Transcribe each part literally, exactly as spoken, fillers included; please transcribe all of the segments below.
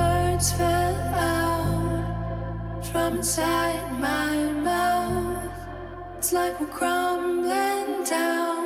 words fell out from inside my mouth. It's like we're crumbling down.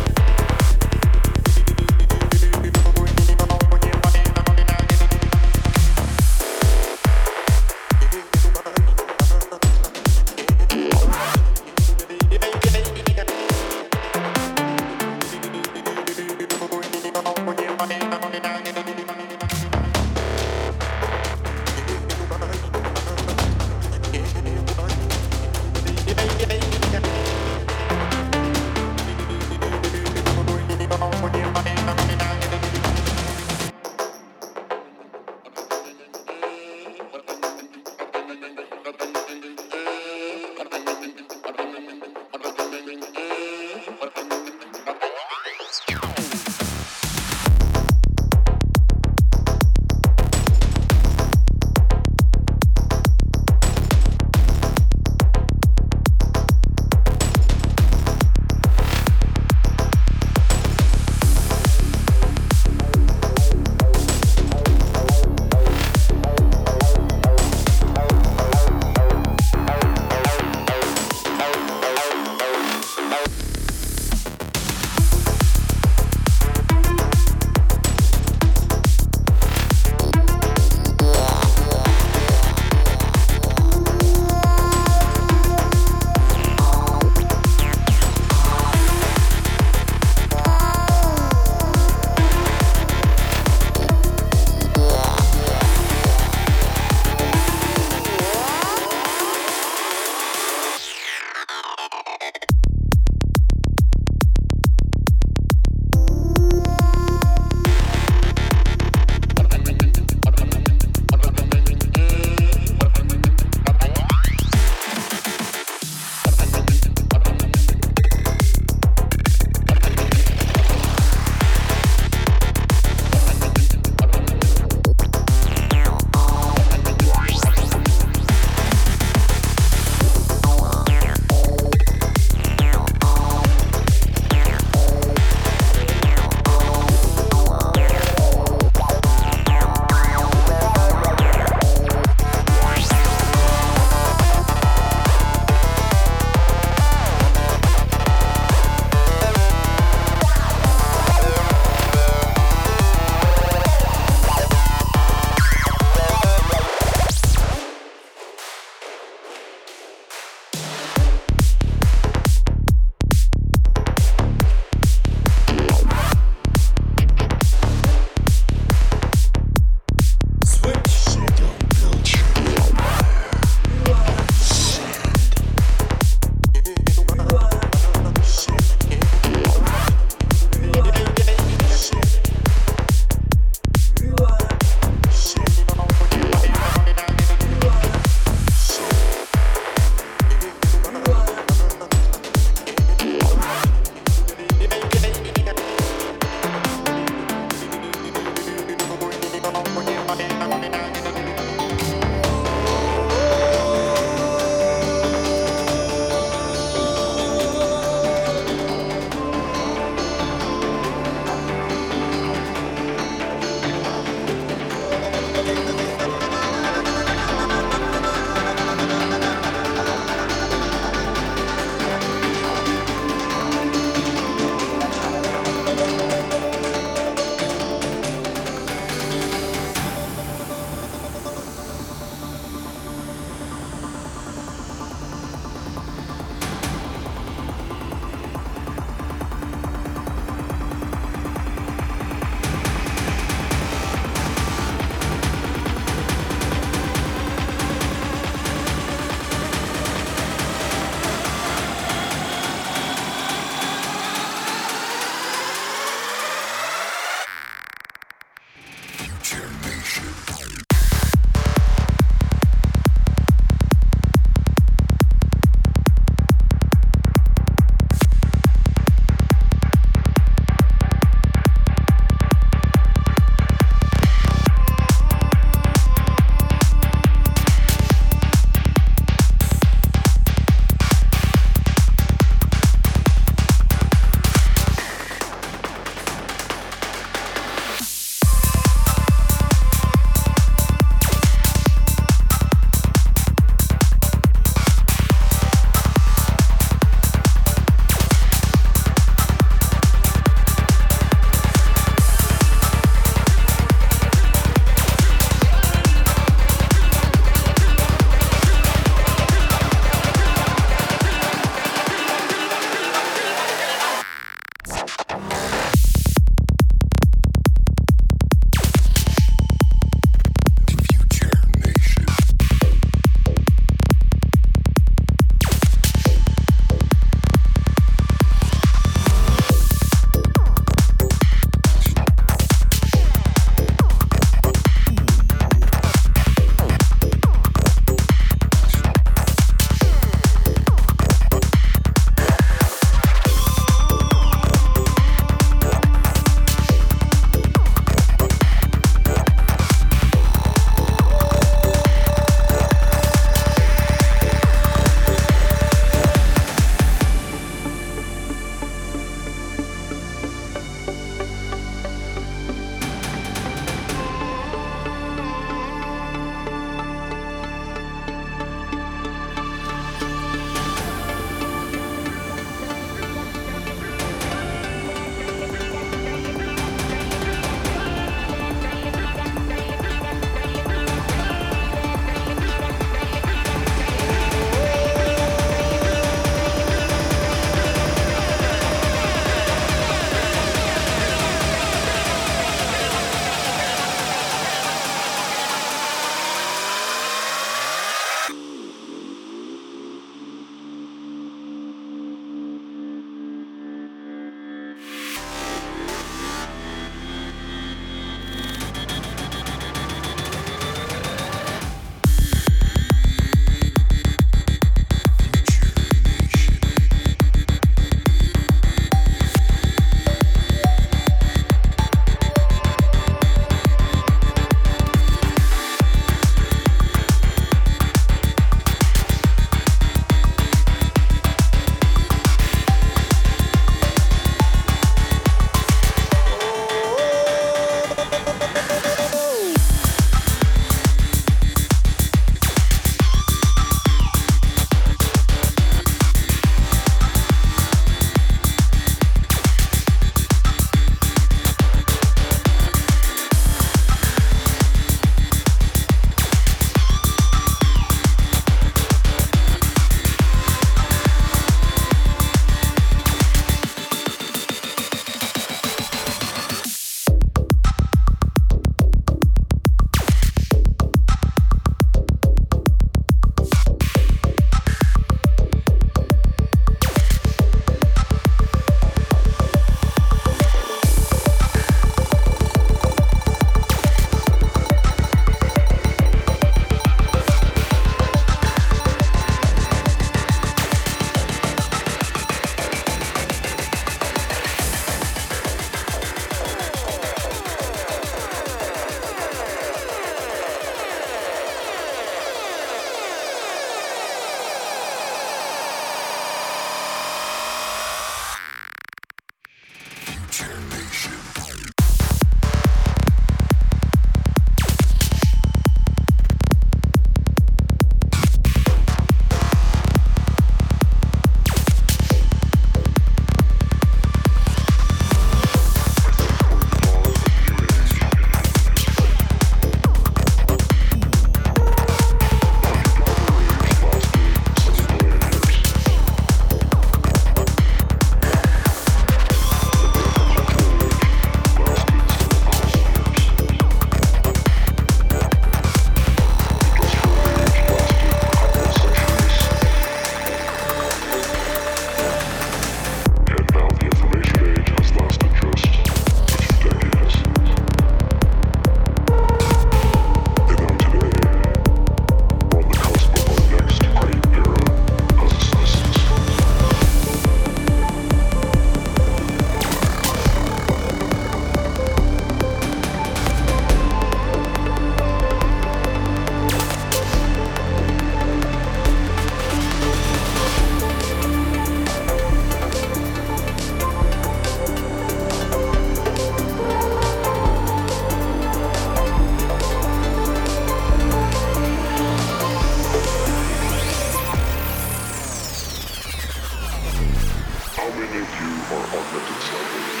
for augmented salvation.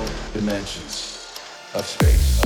parallel dimensions of space.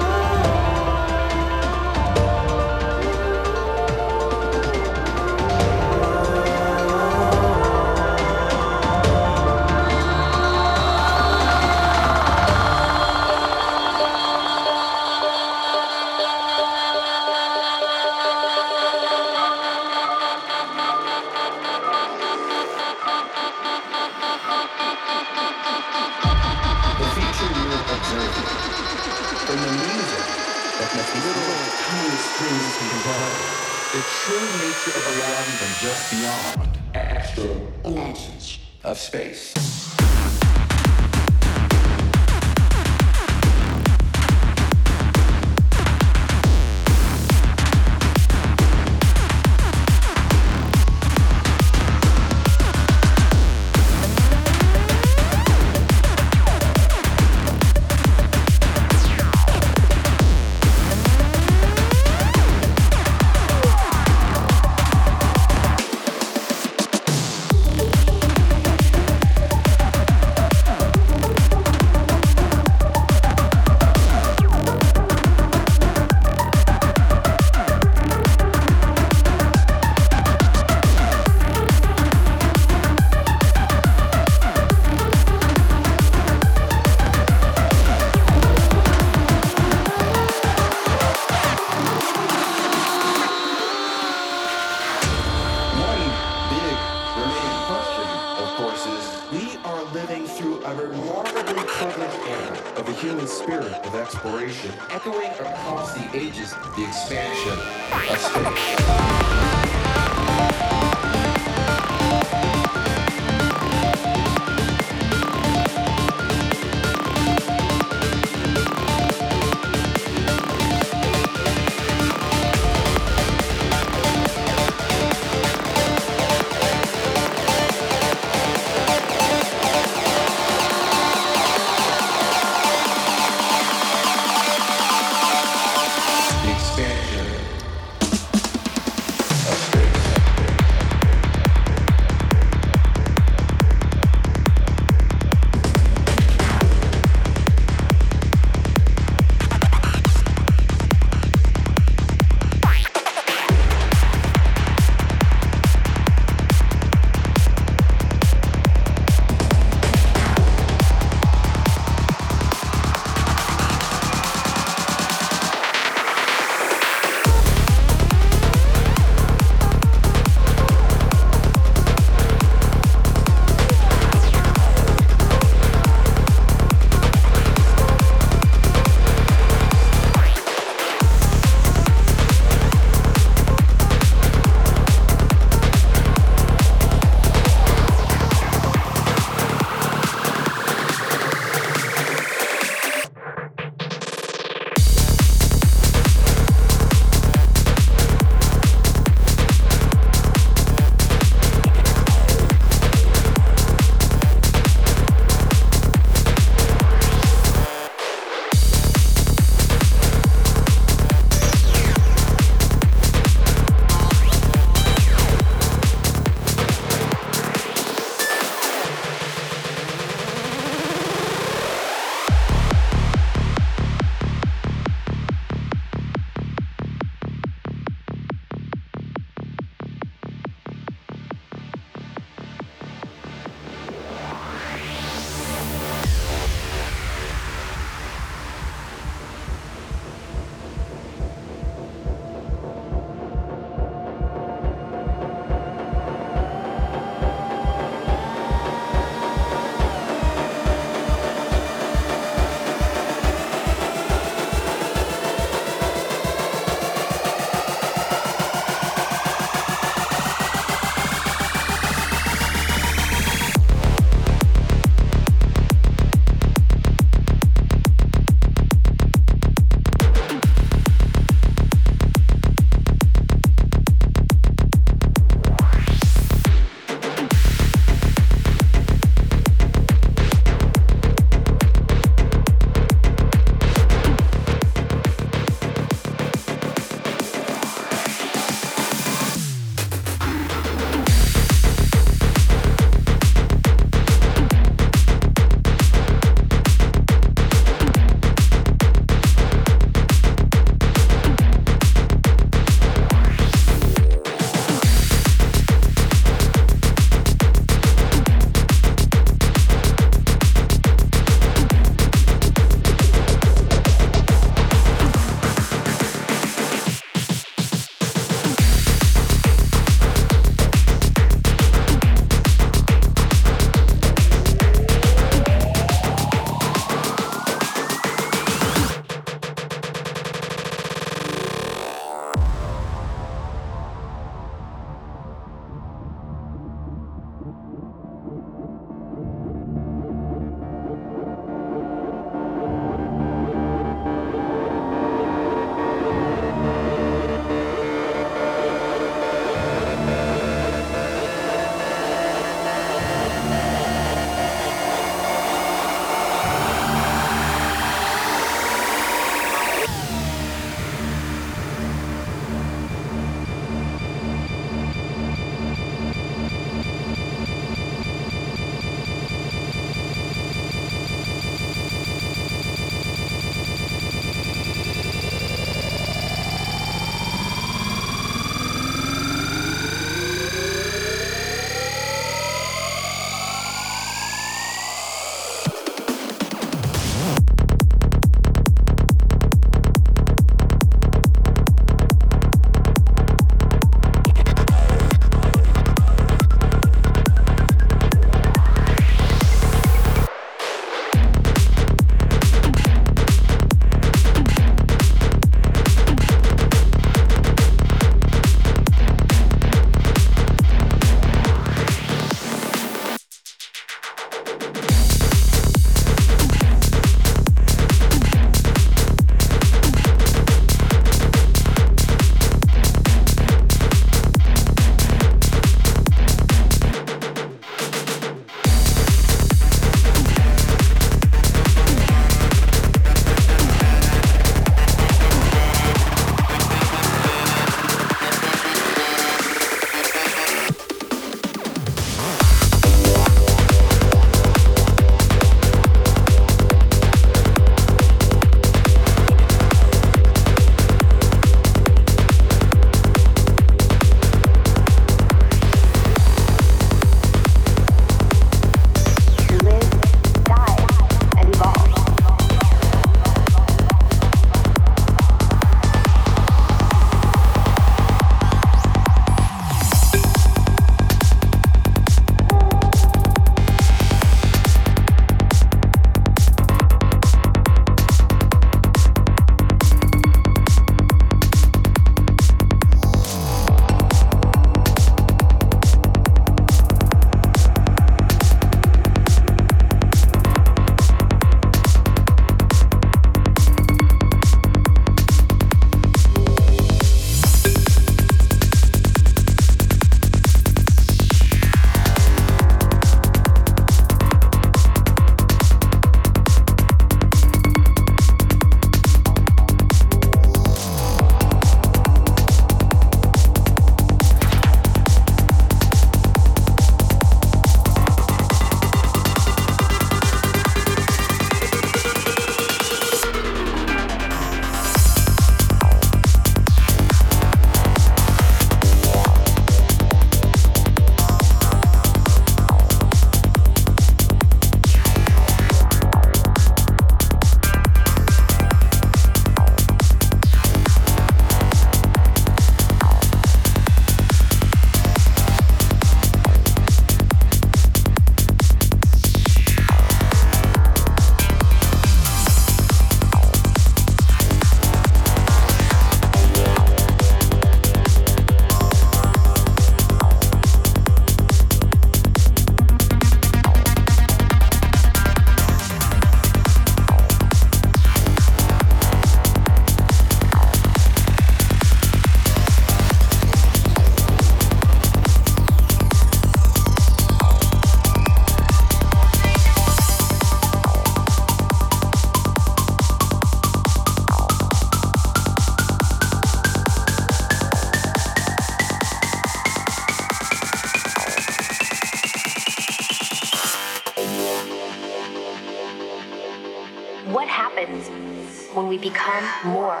when we become more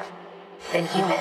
than human.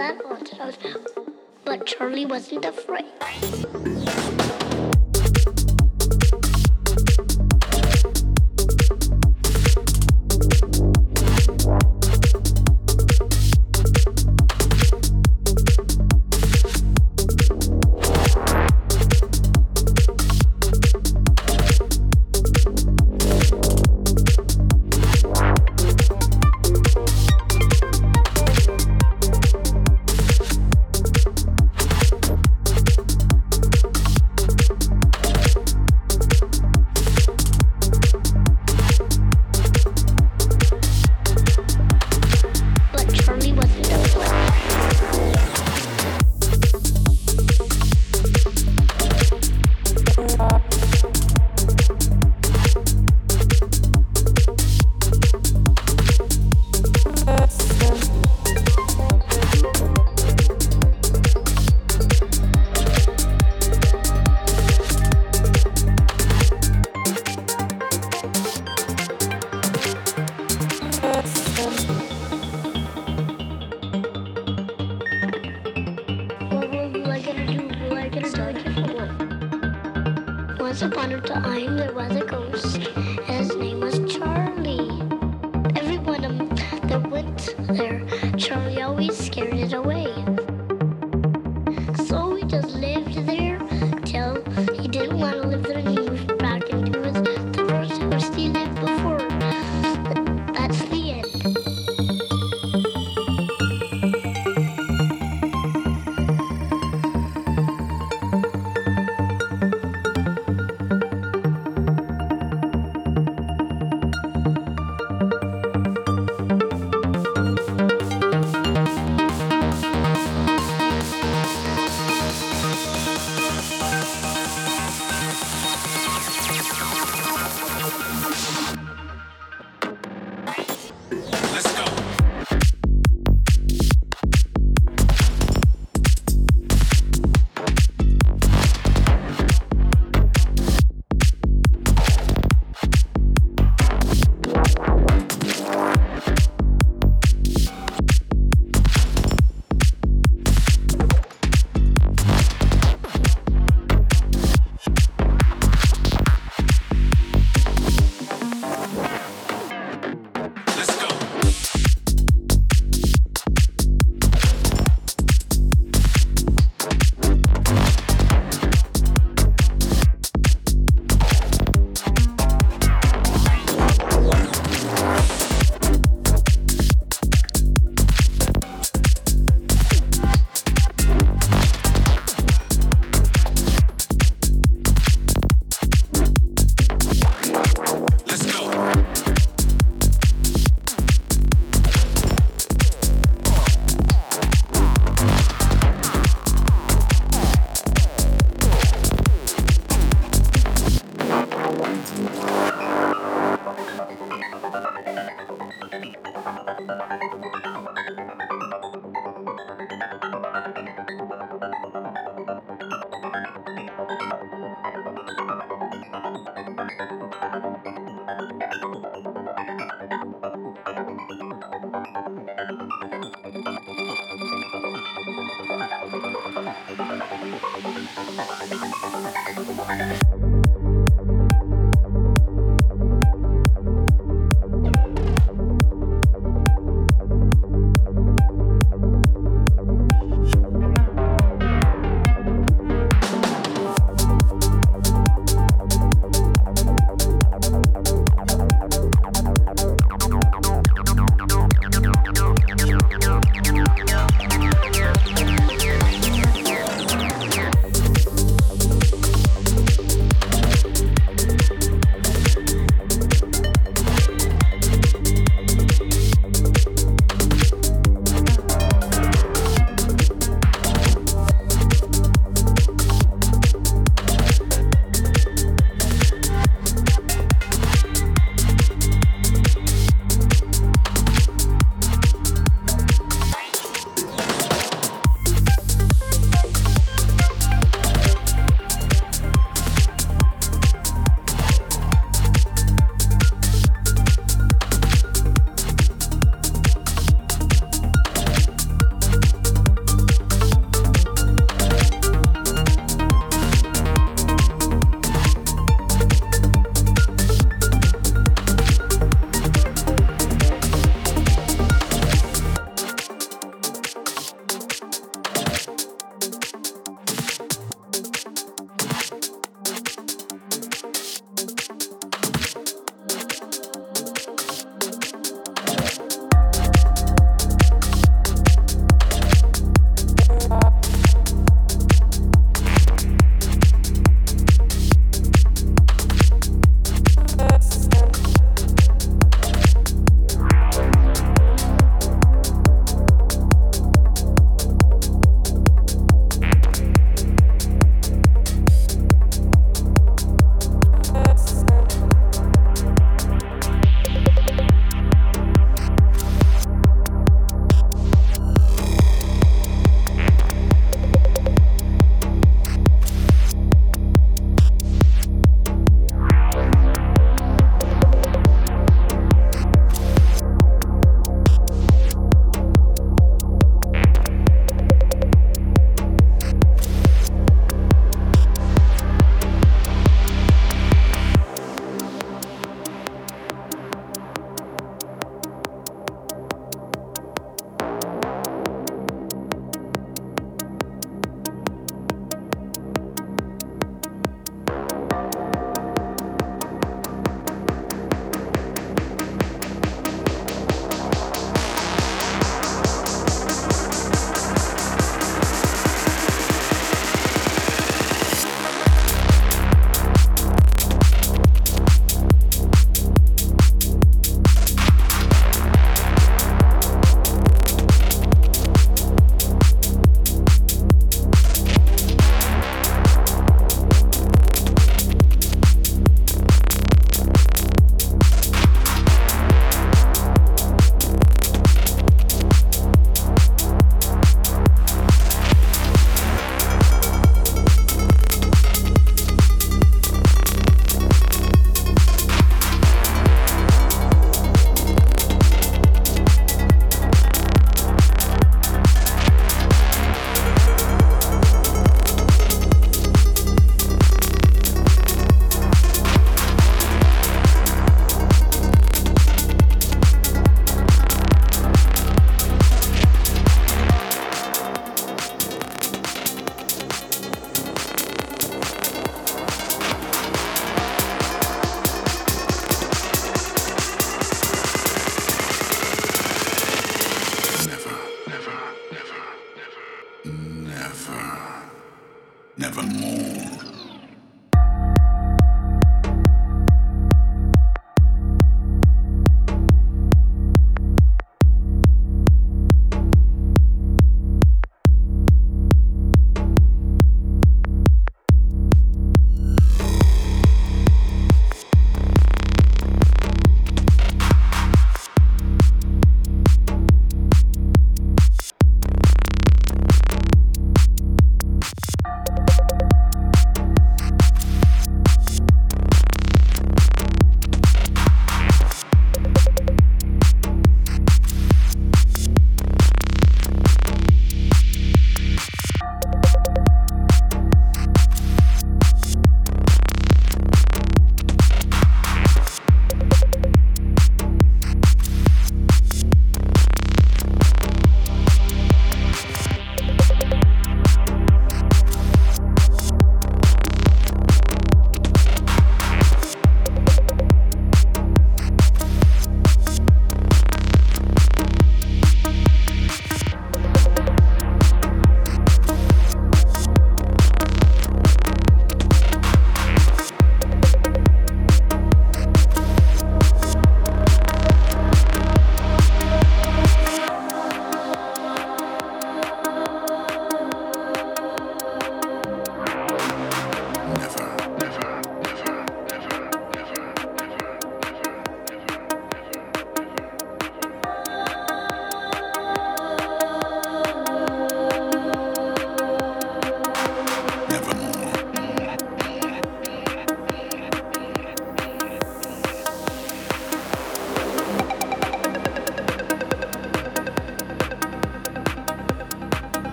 that on us, but Charlie wasn't afraid. Once upon a time, there was a ghost, and his name was Charlie. Everyone um, that went there, Charlie always scared it away. So he just lived there till he didn't want to live there, and he moved back into his, the first house he lived before. That's the end.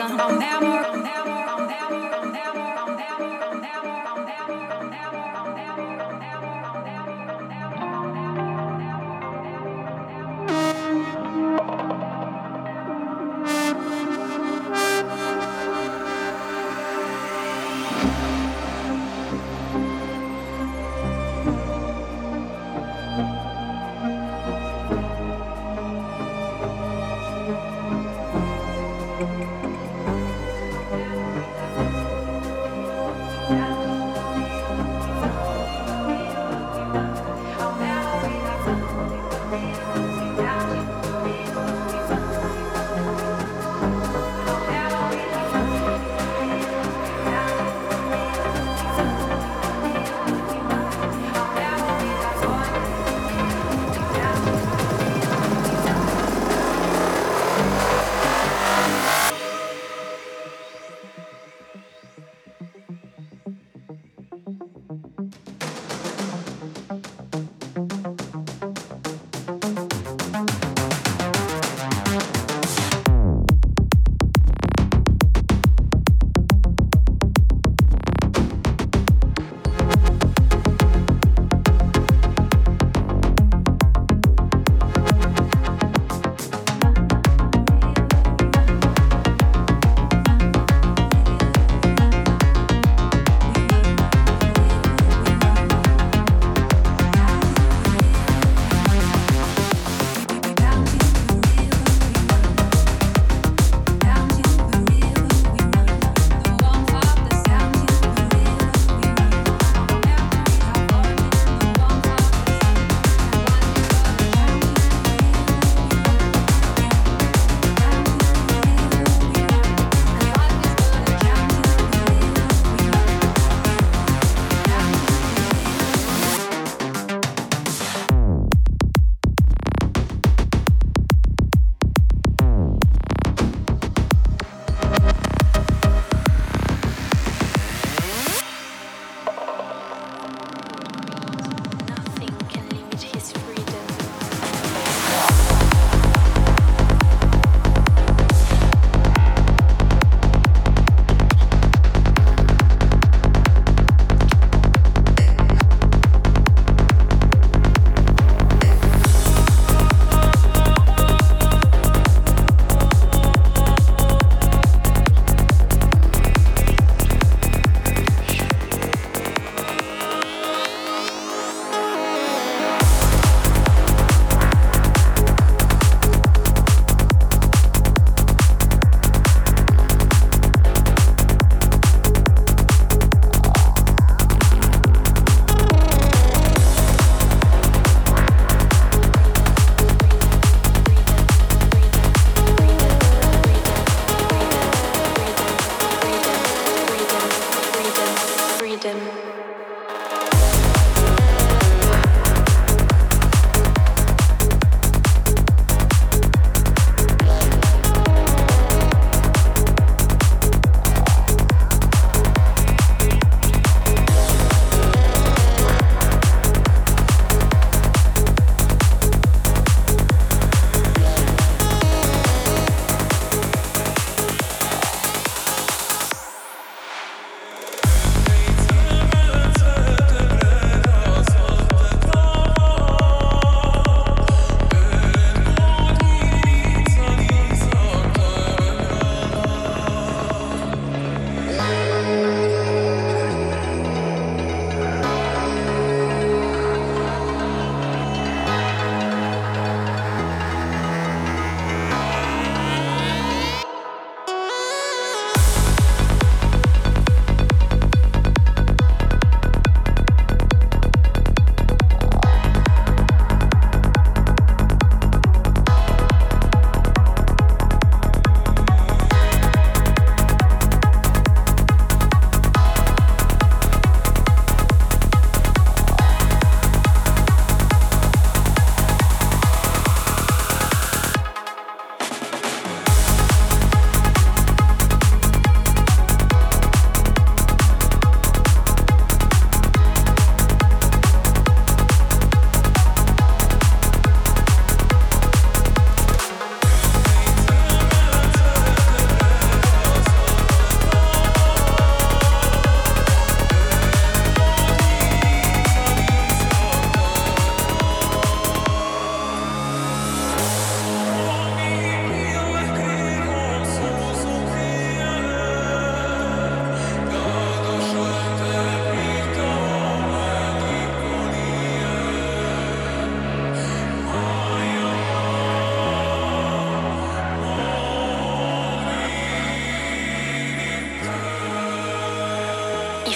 sun. I'll never.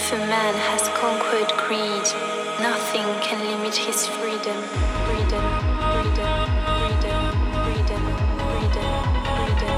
If a man has conquered greed, nothing can limit his freedom. Freedom, freedom, freedom, freedom, freedom, freedom, freedom, freedom,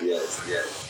Yes, yes,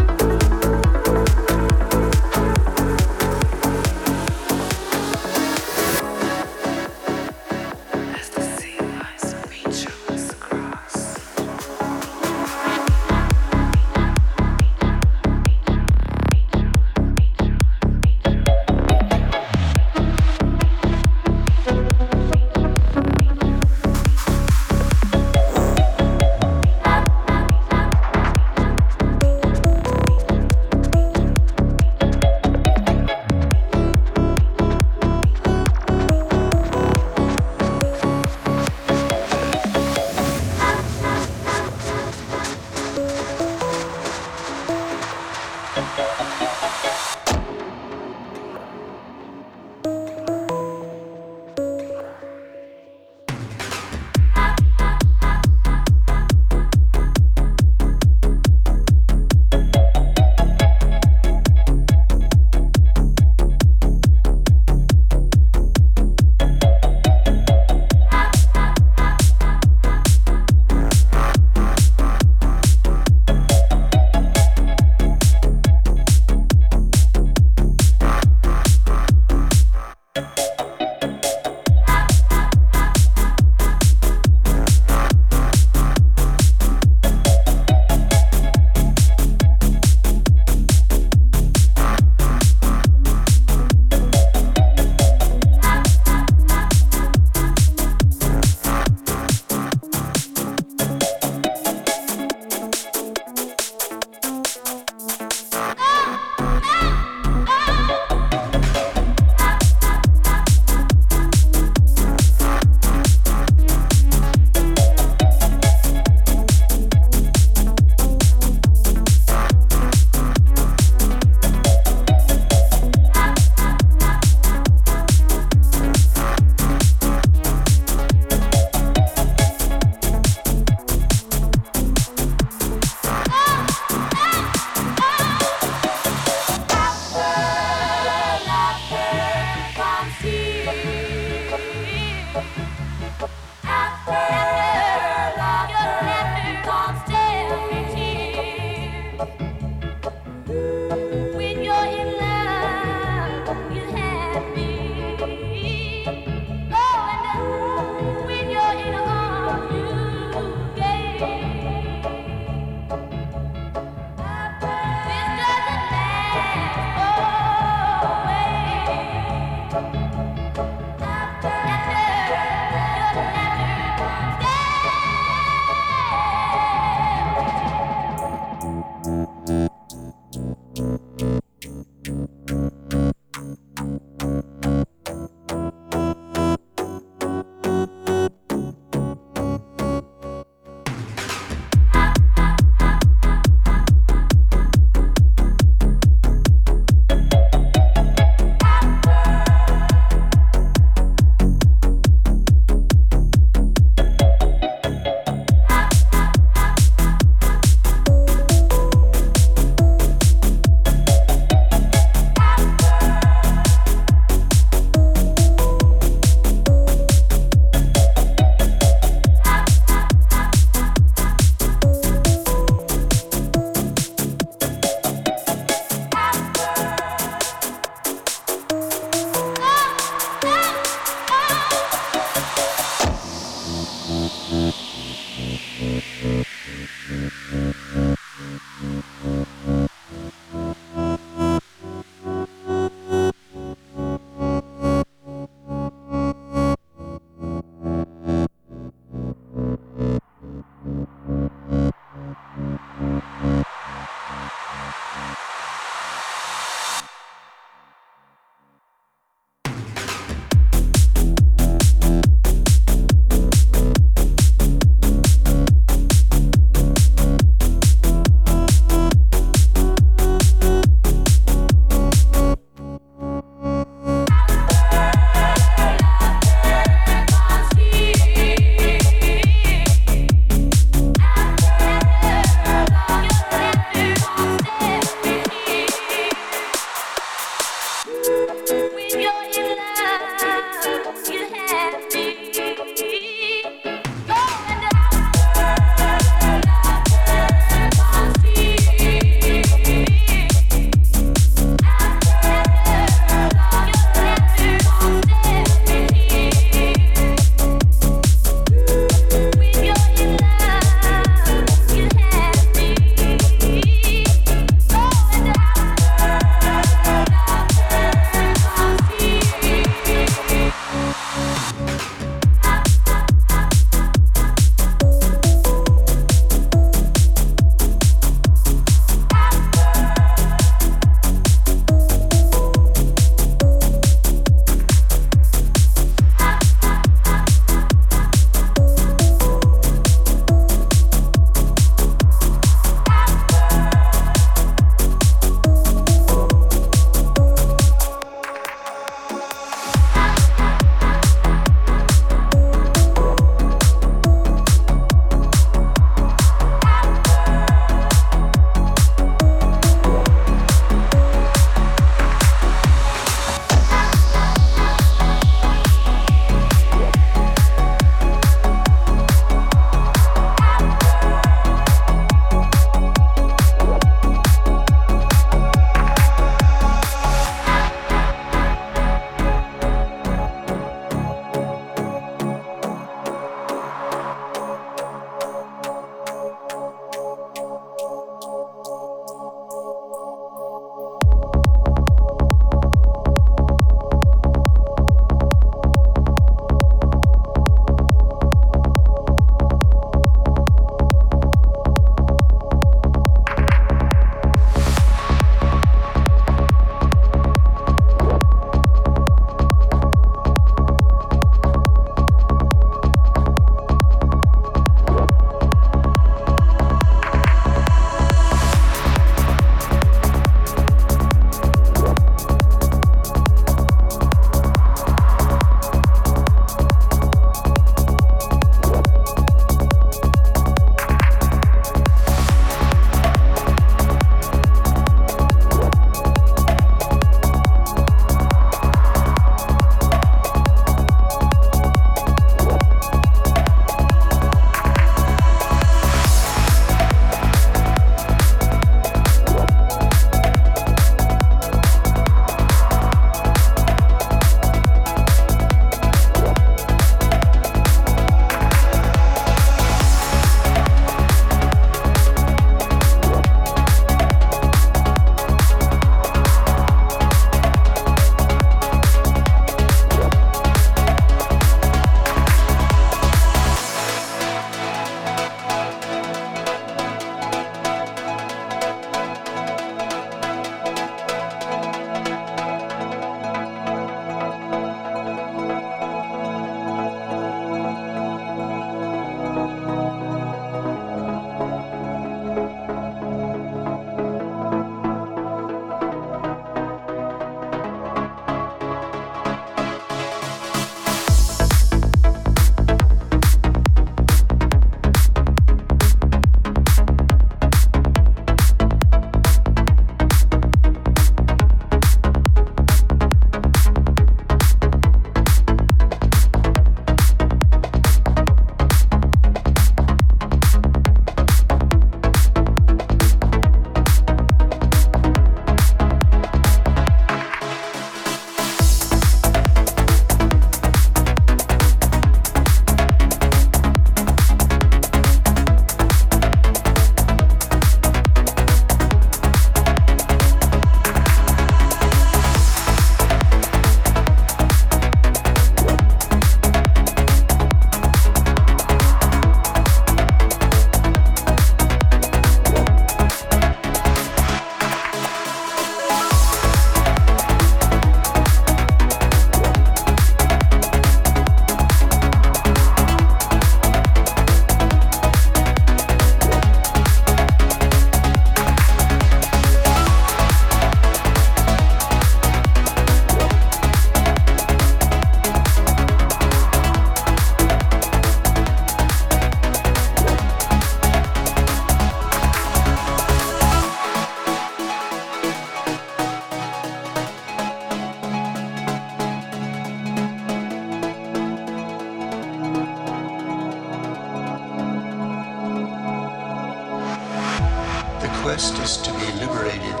first is to be liberated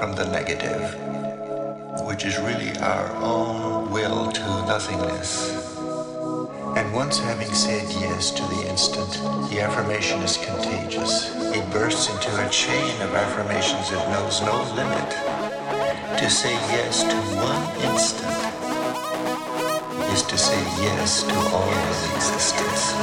from the negative, which is really our own will to nothingness. And once having said yes to the instant, the affirmation is contagious. It bursts into a chain of affirmations that knows no limit. To say yes to one instant is to say yes to all of existence.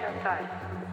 Showtime.